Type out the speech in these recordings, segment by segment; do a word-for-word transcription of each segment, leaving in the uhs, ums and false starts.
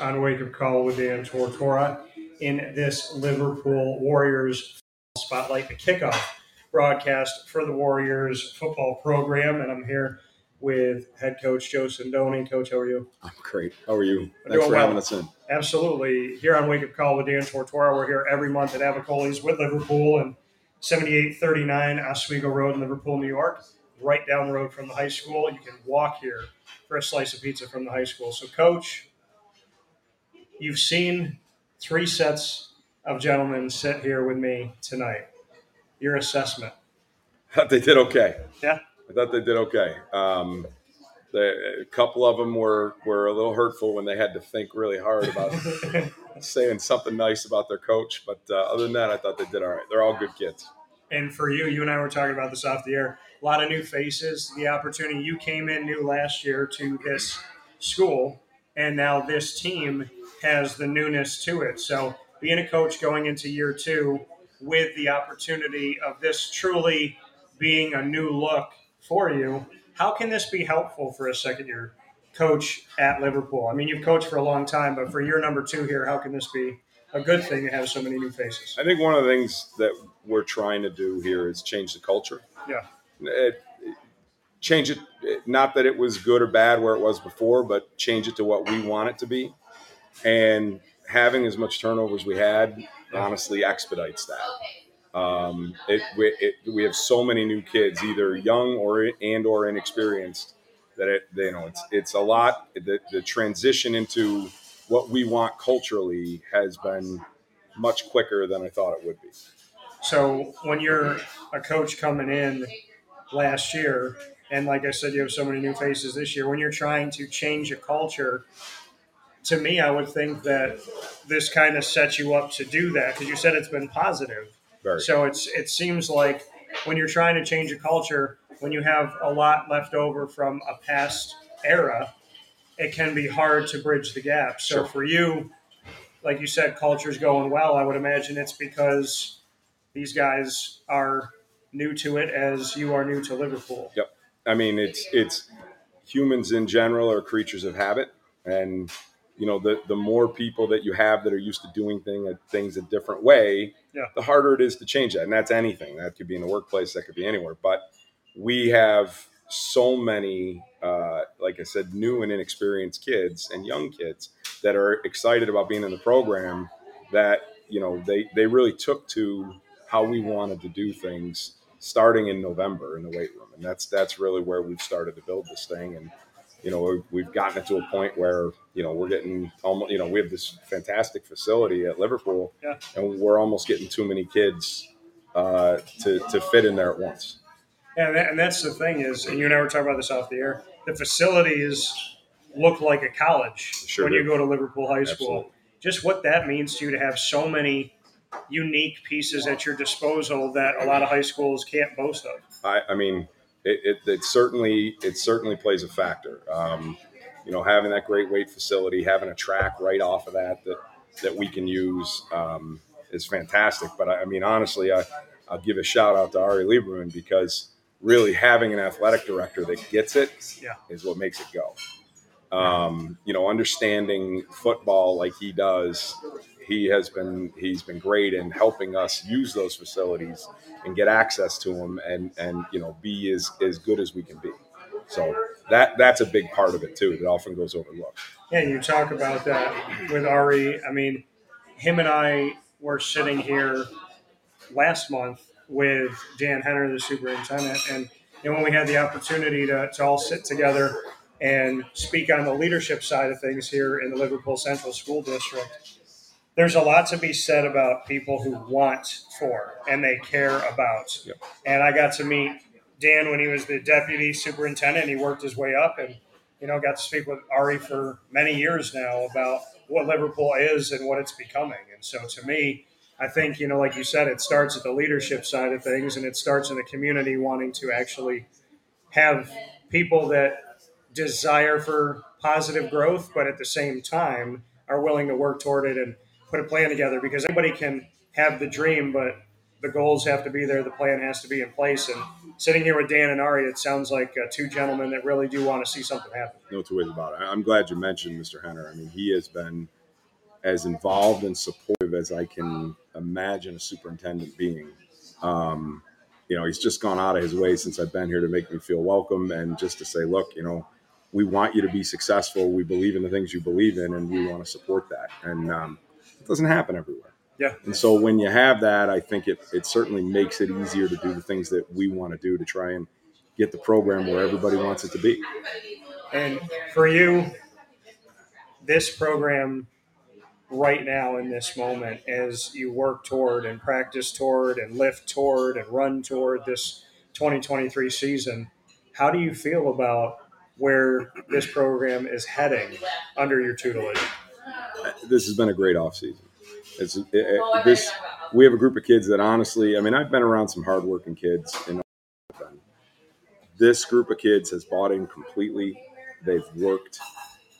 on Wake Up Call with Dan Tortora in this Liverpool Warriors Spotlight, the kickoff broadcast for the Warriors football program. And I'm here with head coach Joe Sindoni. Coach, how are you? I'm great. How are you? Thanks Doing for well. having us in. Absolutely. Here on Wake Up Call with Dan Tortora, we're here every month at Avicolli's with Liverpool and seventy-eight thirty-nine Oswego Road in Liverpool, New York, right down the road from the high school. You can walk here for a slice of pizza from the high school. So, Coach, you've seen three sets of gentlemen sit here with me tonight. Your assessment? I thought they did okay. Yeah? I thought they did okay. Um, the, a couple of them were, were a little hurtful when they had to think really hard about saying something nice about their coach. But uh, other than that, I thought they did all right. They're all good kids. And for you, you and I were talking about this off the air, a lot of new faces, the opportunity. You came in new last year to this school, and now this team has the newness to it. So being a coach going into year two with the opportunity of this truly being a new look for you, how can this be helpful for a second-year coach at Liverpool? I mean, you've coached for a long time, but for year number two here, how can this be a good thing to have so many new faces? I think one of the things that we're trying to do here is change the culture. Yeah. It, it, change it, not that it was good or bad where it was before, but change it to what we want it to be. And having as much turnover as we had honestly expedites that. Um, it, we, it, we have so many new kids, either young or and or inexperienced, that it, you know, it's it's a lot. The, the transition into what we want culturally has been much quicker than I thought it would be. So when you're a coach coming in last year, and like I said, you have so many new faces this year, when you're trying to change a culture, to me, I would think that this kind of sets you up to do that, because you said it's been positive. Very. So it's it seems like when you're trying to change a culture, when you have a lot left over from a past era, it can be hard to bridge the gap. So sure. For you, like you said, culture's going well. I would imagine it's because these guys are new to it as you are new to Liverpool. Yep. I mean, it's it's humans in general are creatures of habit. And, you know, the, the more people that you have that are used to doing thing, things a different way, yeah. the harder it is to change that. And that's anything. That could be in the workplace. That could be anywhere. But we have so many, uh, like I said, new and inexperienced kids and young kids that are excited about being in the program that, you know, they, they really took to how we wanted to do things starting in November in the weight room. And that's, that's really where we've started to build this thing. And, you know, we've gotten it to a point where, you know, we're getting almost, you know, we have this fantastic facility at Liverpool yeah. and we're almost getting too many kids uh, to, to fit in there at once. And, that, and that's the thing is, and you and I were talking about this off the air, the facilities look like a college sure when do. you go to Liverpool High School. Absolutely. Just what that means to you to have so many unique pieces at your disposal that a lot of high schools can't boast of. I, I mean, it, it, it certainly it certainly plays a factor. Um, you know, having that great weight facility, having a track right off of that that, that we can use um, is fantastic. But, I, I mean, honestly, I, I'll give a shout-out to Ari Lieberman because – really having an athletic director that gets it yeah. is what makes it go. Um, you know, understanding football like he does, he has been, he's been great in helping us use those facilities and get access to them and, and, you know, be as, as good as we can be. So that, that's a big part of it too, that often goes overlooked. Yeah. You talk about that with Ari. I mean, him and I were sitting here last month with Dan Henner, the superintendent, and, and when we had the opportunity to, to all sit together and speak on the leadership side of things here in the Liverpool Central School District, there's a lot to be said about people who want for and they care about. Yep. And I got to meet Dan when he was the deputy superintendent. He worked his way up and, you know, got to speak with Ari for many years now about what Liverpool is and what it's becoming. And so to me, I think, you know, like you said, it starts at the leadership side of things and it starts in the community wanting to actually have people that desire for positive growth, but at the same time are willing to work toward it and put a plan together, because anybody can have the dream, but the goals have to be there. The plan has to be in place. And sitting here with Dan and Ari, it sounds like uh, two gentlemen that really do want to see something happen. No two ways about it. I'm glad you mentioned Mister Henner. I mean, he has been as involved and supportive as I can imagine a superintendent being. Um, you know, he's just gone out of his way since I've been here to make me feel welcome and just to say, look, you know, we want you to be successful. We believe in the things you believe in, and we want to support that. And um, it doesn't happen everywhere. Yeah. And so when you have that, I think it it certainly makes it easier to do the things that we want to do to try and get the program where everybody wants it to be. And for you, this program right now in this moment, as you work toward and practice toward and lift toward and run toward this twenty twenty-three season, how do you feel about where this program is heading under your tutelage? This has been a great offseason. It's it, it, this. We have a group of kids that honestly, I mean, I've been around some hardworking kids, and this group of kids has bought in completely. They've worked,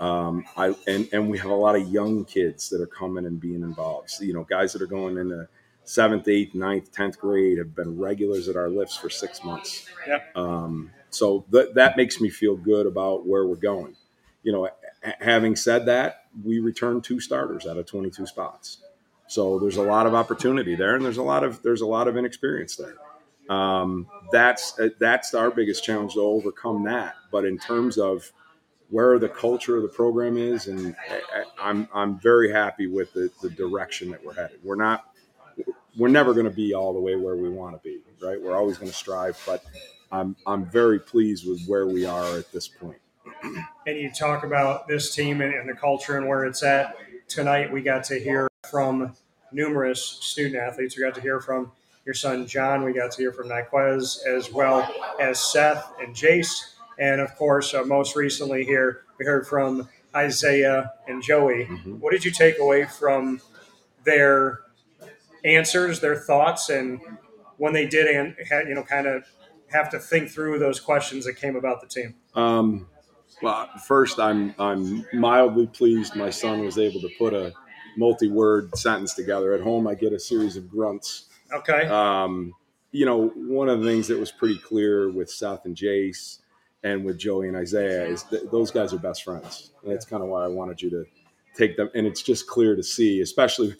um, I and and we have a lot of young kids that are coming and being involved. So, you know, guys that are going into seventh, eighth, ninth, tenth grade have been regulars at our lifts for six months. Yep. Um, so th- that makes me feel good about where we're going. You know, having said that, we returned two starters out of twenty-two spots. So there's a lot of opportunity there, and there's a lot of there's a lot of inexperience there. Um, that's that's our biggest challenge, to overcome that. But in terms of where the culture of the program is, and I, I'm I'm very happy with the, the direction that we're headed. We're not we're never going to be all the way where we want to be, right? We're always going to strive, but I'm I'm very pleased with where we are at this point. And you talk about this team and, and the culture and where it's at. Tonight we got to hear from numerous student-athletes. We got to hear from your son, John. We got to hear from Nyquaz, as well as Seth and Jace. And, of course, uh, most recently here, we heard from Isaiah and Joey. Mm-hmm. What did you take away from their answers, their thoughts, and when they did, and had, you know, kind of have to think through those questions that came about the team? Um, well, first, I'm I'm mildly pleased my son was able to put a multi-word sentence together. At home, I get a series of grunts. Okay. Um, you know, one of the things that was pretty clear with Seth and Jace and with Joey and Isaiah is that those guys are best friends. And that's kind of why I wanted you to take them. And it's just clear to see, especially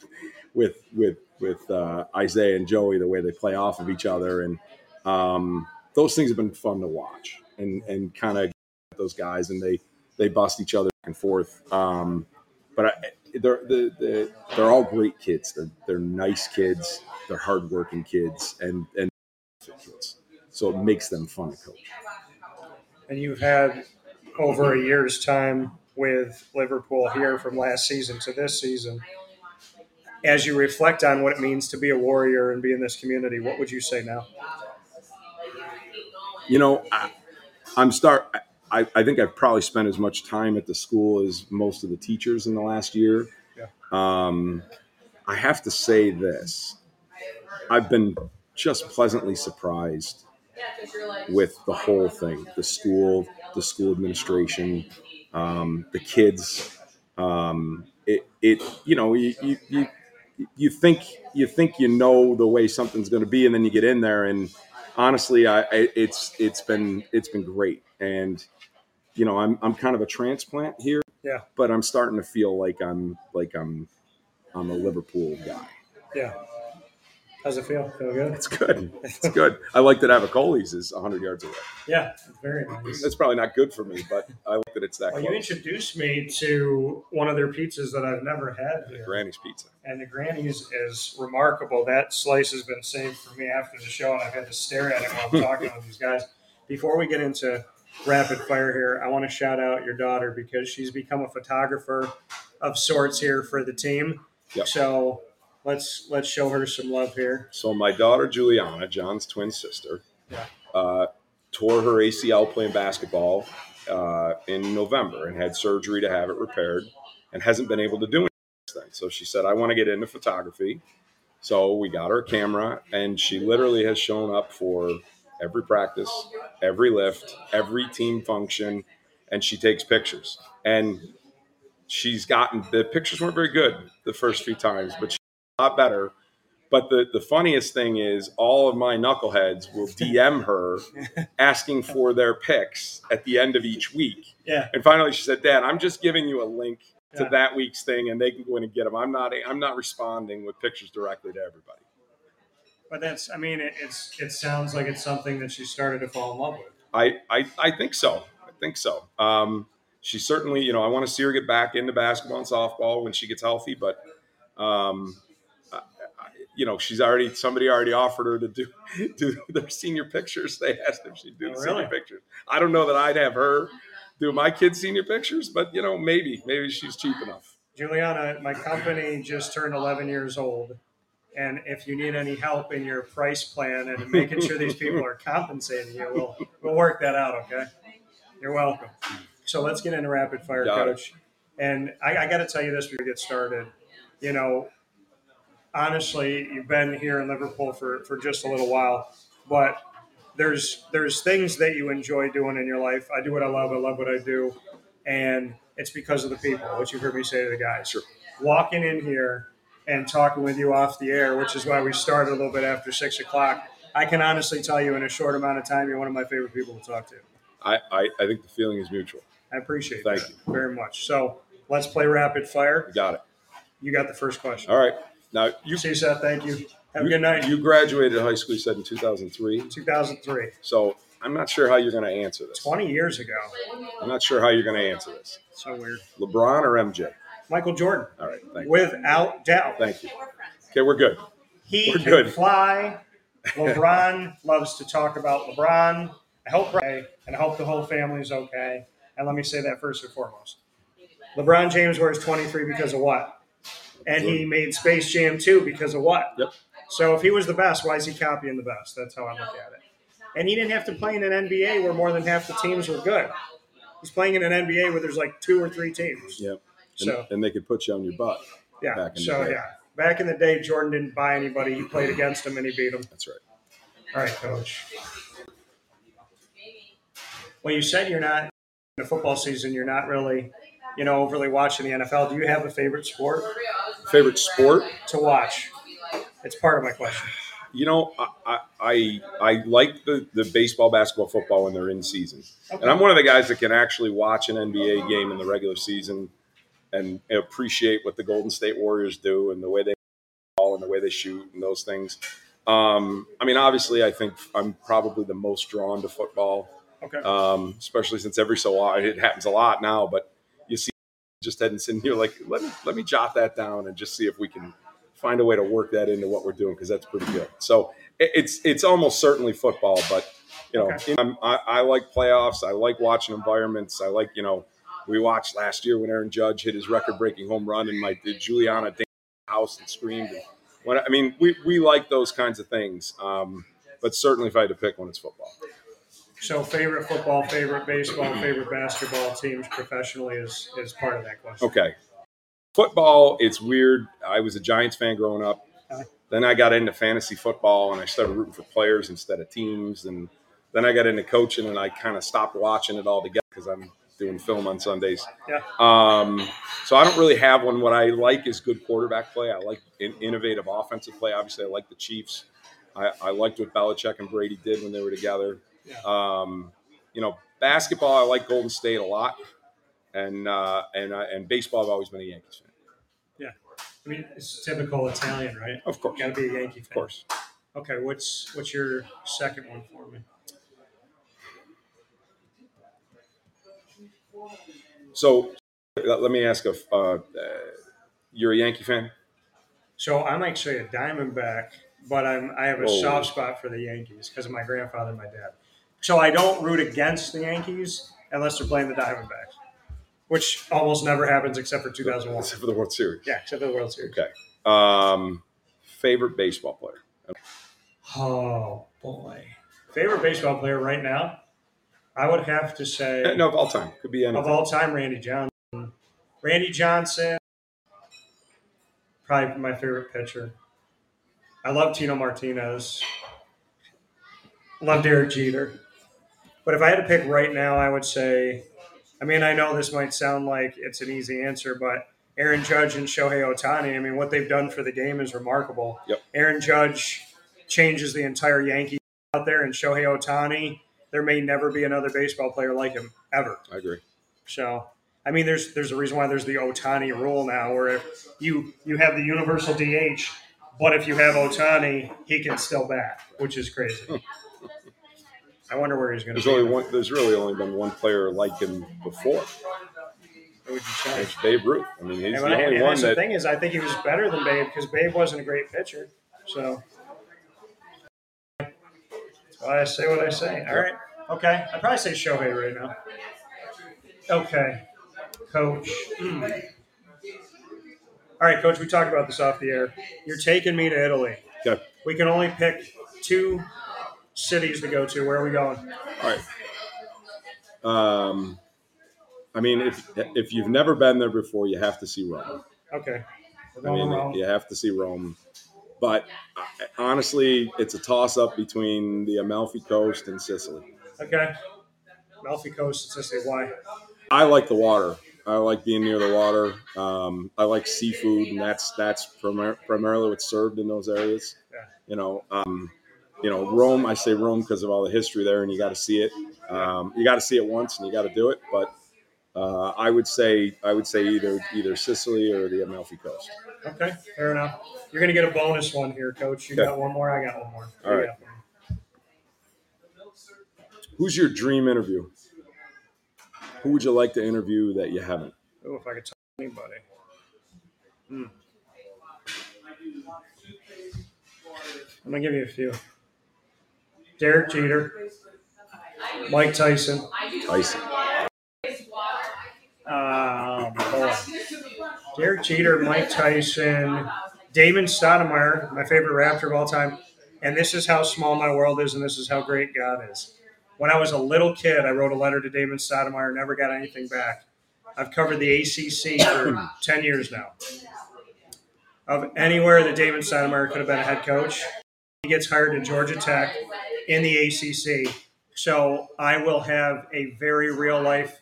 with with with uh, Isaiah and Joey, the way they play off of each other. And um, those things have been fun to watch and and kind of those guys. And they, they bust each other back and forth. Um, but I They're, they're, they're all great kids. They're, they're nice kids. They're hardworking kids, and, and kids. So it makes them fun to coach. And you've had over a year's time with Liverpool here from last season to this season. As you reflect on what it means to be a Warrior and be in this community, what would you say now? You know, I, I'm start. I, I think I've probably spent as much time at the school as most of the teachers in the last year. Yeah. Um, I have to say this. I've been just pleasantly surprised with the whole thing, the school, the school administration, um, the kids. Um, it, it, you know, you, you, you, you think, you think, you know, the way something's going to be, and then you get in there, and honestly, I, I it's, it's been, it's been great. And, you know, I'm I'm kind of a transplant here, yeah. But I'm starting to feel like I'm like I'm I'm a Liverpool guy. Yeah. How's it feel? Feel good? It's good. It's good. I like that Avicolli's is one hundred yards away. Yeah, very nice. That's probably not good for me, but I like that it's that well, close. You introduced me to one of their pizzas that I've never had here. The Granny's Pizza. And the Granny's is remarkable. That slice has been saved for me after the show, and I've had to stare at it while I'm talking with these guys. Before we get into rapid fire here, I want to shout out your daughter, because she's become a photographer of sorts here for the team. Yep. So let's let's show her some love here. So my daughter, Juliana, John's twin sister, yeah. uh, tore her A C L playing basketball uh, in November and had surgery to have it repaired and hasn't been able to do anything. So she said, I want to get into photography. So we got her a camera, and she literally has shown up for every practice, every lift, every team function, and she takes pictures. And she's gotten – the pictures weren't very good the first few times, but she's a lot better But the, the funniest thing is all of my knuckleheads will D M her asking for their picks at the end of each week. Yeah. And finally she said, Dad, I'm just giving you a link to yeah. that week's thing and they can go in and get them. I'm not, I'm not responding with pictures directly to everybody. But that's, I mean, it, it's, it sounds like it's something that she started to fall in love with. I, I, I think so. I think so. Um, she certainly, you know, I want to see her get back into basketball and softball when she gets healthy, but, um, you know, she's already, somebody already offered her to do, do their senior pictures. They asked if she'd do oh, the really? senior pictures. I don't know that I'd have her do my kids' senior pictures, but, you know, maybe, maybe she's cheap enough. Juliana, my company just turned eleven years old. And if you need any help in your price plan and making sure these people are compensating you, we'll, we'll work that out. Okay. You're welcome. So let's get into rapid fire, got Coach. It. And I, I got to tell you this before we get started, you know, honestly, you've been here in Liverpool for, for just a little while, but there's there's things that you enjoy doing in your life. I do what I love. I love what I do. And it's because of the people, which you've heard me say to the guys. Sure. Walking in here and talking with you off the air, which is why we started a little bit after six o'clock, I can honestly tell you in a short amount of time, you're one of my favorite people to talk to. I, I, I think the feeling is mutual. I appreciate Thank that you. very much. So let's play rapid fire. You got it. You got the first question. All right. Now you see, Seth, thank you. Have you, a good night. You graduated high school, you said, in two thousand three. two thousand three. So I'm not sure how you're going to answer this. twenty years ago. I'm not sure how you're going to answer this. So weird. LeBron or M J? Michael Jordan. All right. Thank Without you. Without doubt. Thank you. Okay, we're good. He we're can good. fly. LeBron loves to talk about LeBron. I hope right, and I hope the whole family's okay. And let me say that first and foremost. LeBron James wears twenty-three because of what? And he made Space Jam two because of what? Yep. So if he was the best, why is he copying the best? That's how I look at it. And he didn't have to play in an N B A where more than half the teams were good. He's playing in an N B A where there's like two or three teams. Yep. And, so, and they could put you on your butt. Yeah. Back in so, the day. yeah. Back in the day, Jordan didn't buy anybody. He played against them and he beat them. That's right. All right, Coach. Well, you said you're not in the football season, you're not really – you know, overly watching the N F L. Do you have a favorite sport? Favorite sport? To watch. It's part of my question. You know, I I, I like the, the baseball, basketball, football when they're in season. Okay. And I'm one of the guys that can actually watch an N B A game in the regular season and appreciate what the Golden State Warriors do and the way they ball and the way they shoot and those things. Um, I mean, obviously, I think I'm probably the most drawn to football. Okay. Um, especially since every so often, it happens a lot now, but just heading sitting here like, let me, let me jot that down and just see if we can find a way to work that into what we're doing, because that's pretty good. So it's it's almost certainly football, but, you know, okay. I'm, I, I like playoffs. I like watching environments. I like, you know, we watched last year when Aaron Judge hit his record-breaking home run and my Juliana danced in the house and screamed. And when, I mean, we, we like those kinds of things, um, but certainly if I had to pick one, it's football. So favorite football, favorite baseball, favorite basketball teams professionally is, is part of that question. Okay. Football, it's weird. I was a Giants fan growing up. Okay. Then I got into fantasy football, and I started rooting for players instead of teams. And then I got into coaching, and I kind of stopped watching it all together because I'm doing film on Sundays. Yeah. Um, so I don't really have one. What I like is good quarterback play. I like in- innovative offensive play. Obviously, I like the Chiefs. I, I liked what Belichick and Brady did when they were together. Yeah. Um, you know, basketball, I like Golden State a lot, and uh, and uh, and baseball, I've always been a Yankees fan. Yeah, I mean, it's typical Italian, right? Of course, you got to be a Yankee fan. Of course. Okay, what's what's your second one for me? So let me ask if uh, uh, you're a Yankee fan. So I'm actually a Diamondback, but I'm I have a oh. soft spot for the Yankees because of my grandfather and my dad. So I don't root against the Yankees unless they're playing the Diamondbacks, which almost never happens except for two thousand one. Except for the World Series. Yeah, except for the World Series. Okay. Um, favorite baseball player? Oh, boy. Favorite baseball player right now? I would have to say. No, of all time. Could be anything. Of all time, Randy Johnson. Randy Johnson, probably my favorite pitcher. I love Tino Martinez. Love Derek Jeter. But if I had to pick right now, I would say, I mean, I know this might sound like it's an easy answer, but Aaron Judge and Shohei Ohtani, I mean, what they've done for the game is remarkable. Yep. Aaron Judge changes the entire Yankees out there, and Shohei Ohtani, there may never be another baseball player like him ever. I agree. So, I mean, there's there's a reason why there's the Ohtani rule now, where if you, you have the universal D H, but if you have Ohtani, he can still bat, which is crazy. I wonder where he's going to be. Only one, there's really only been one player like him before. It's Babe Ruth. I mean, he's and the I, only and one that. The thing is, I think he was better than Babe because Babe wasn't a great pitcher. So, well, I say what I say. All right. Okay. I'd probably say Shohei right now. Okay. Coach. All right, Coach, we talked about this off the air. You're taking me to Italy. Okay. We can only pick two cities to go to. Where are we going? All right. Um, I mean, if if you've never been there before, you have to see Rome. Okay. I mean, you have to see Rome. But I, honestly, it's a toss-up between the Amalfi Coast and Sicily. Okay. Amalfi Coast and Sicily. Why? I like the water. I like being near the water. Um, I like seafood, and that's that's primar- primarily what's served in those areas. Yeah. You know, um, you know, Rome. I say Rome because of all the history there, and you got to see it. Um, you got to see it once, and you got to do it. But Uh, I would say I would say either either Sicily or the Amalfi Coast. Okay, fair enough. You're going to get a bonus one here, Coach. You okay. got one more. I got one more. All right. One. Who's your dream interview? Who would you like to interview that you haven't? Oh, if I could talk to anybody. Hmm. I'm going to give you a few. Derek Jeter. Mike Tyson. Tyson. Um, Derek Jeter, Mike Tyson, Damon Stoudemire, my favorite Raptor of all time. And this is how small my world is, and this is how great God is. When I was a little kid, I wrote a letter to Damon Stoudemire, never got anything back. I've covered the A C C for ten years now. Of anywhere that Damon Stoudemire could have been a head coach, he gets hired at Georgia Tech in the A C C. So I will have a very real-life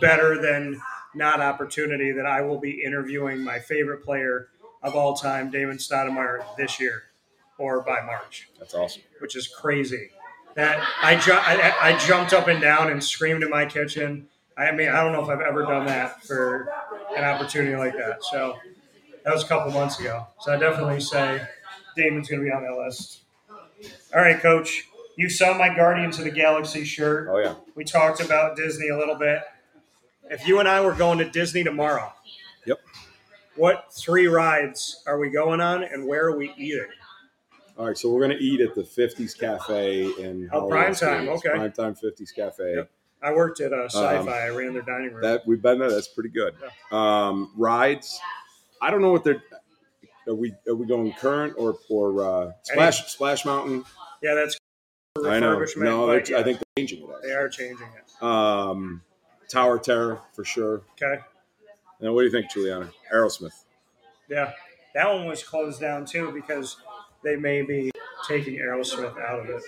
better than not opportunity that I will be interviewing my favorite player of all time, Damon Stoudemire, this year or by March. That's awesome. Which is crazy. That I, ju- I, I jumped up and down and screamed in my kitchen. I mean, I don't know if I've ever done that for an opportunity like that. So that was a couple months ago. So I definitely say Damon's going to be on that list. All right, Coach. You saw my Guardians of the Galaxy shirt. Oh, yeah. We talked about Disney a little bit. If you and I were going to Disney tomorrow, yep. What three rides are we going on, and where are we eating? All right, so we're going to eat at the fifties Cafe in oh, Prime Time, okay. Prime Time fifties Cafe. Yep. I worked at a Sci-Fi. Um, I ran their dining room. That we've been there. That's pretty good. Yeah. Um, rides. I don't know what they're. Are we are we going current or or uh, Splash Any, Splash Mountain? Yeah, that's. I know. No, like, yeah. I think they're changing it. They are changing it. Um. Tower Terror, for sure. Okay. Now, what do you think, Juliana? Aerosmith. Yeah. That one was closed down, too, because they may be taking Aerosmith out of it.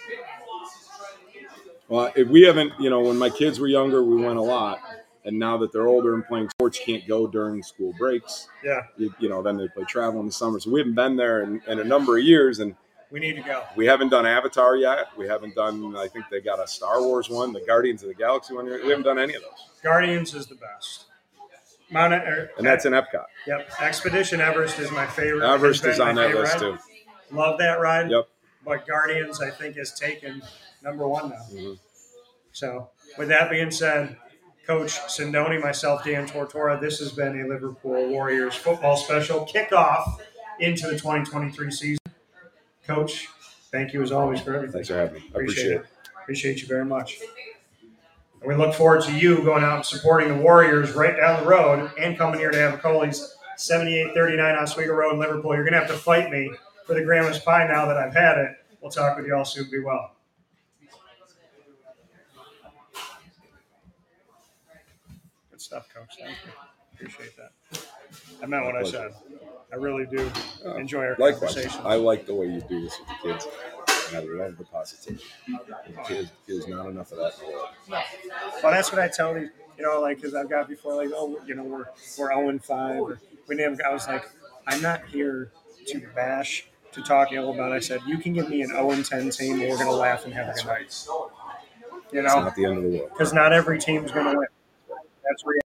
Well, if we haven't, you know, when my kids were younger, we went a lot. And now that they're older and playing sports, can't go during school breaks. Yeah. You, you know, then they play travel in the summer. So we haven't been there in, in a number of years. And we need to go. We haven't done Avatar yet. We haven't done, I think they got a Star Wars one, the Guardians of the Galaxy one. We haven't done any of those. Guardians is the best. Mount er, And that's in Epcot. Yep. Expedition Everest is my favorite. Everest is on that list, too. Love that ride. Yep. But Guardians, I think, has taken number one now. Mm-hmm. So, with that being said, Coach Sindoni, myself, Dan Tortora, this has been a Liverpool Warriors football special kickoff into the twenty twenty-three season. Coach, thank you as always for everything. Thanks for having me. I appreciate, appreciate it. it. Appreciate you very much. And we look forward to you going out and supporting the Warriors right down the road and coming here to Avicolli's, seventy-eight thirty-nine Oswego Road in Liverpool. You're going to have to fight me for the grandma's pie now that I've had it. We'll talk with you all soon. Be well. Good stuff, Coach. Thank you. Appreciate that. I meant what I said. I really do enjoy our Likewise. Conversation. I like the way you do this with the kids. And I love the positivity. There's not enough of that in the world. Well, that's what I tell these you know, like, because I've got before, like, oh, you know, we're we're zero and five. Or, we didn't, I was like, I'm not here to bash, to talk ill about. I said, you can give me an zero and ten team, and we're going to laugh and have a good night. You know, it's not the end of the world. Because not every team's going to win. That's reality.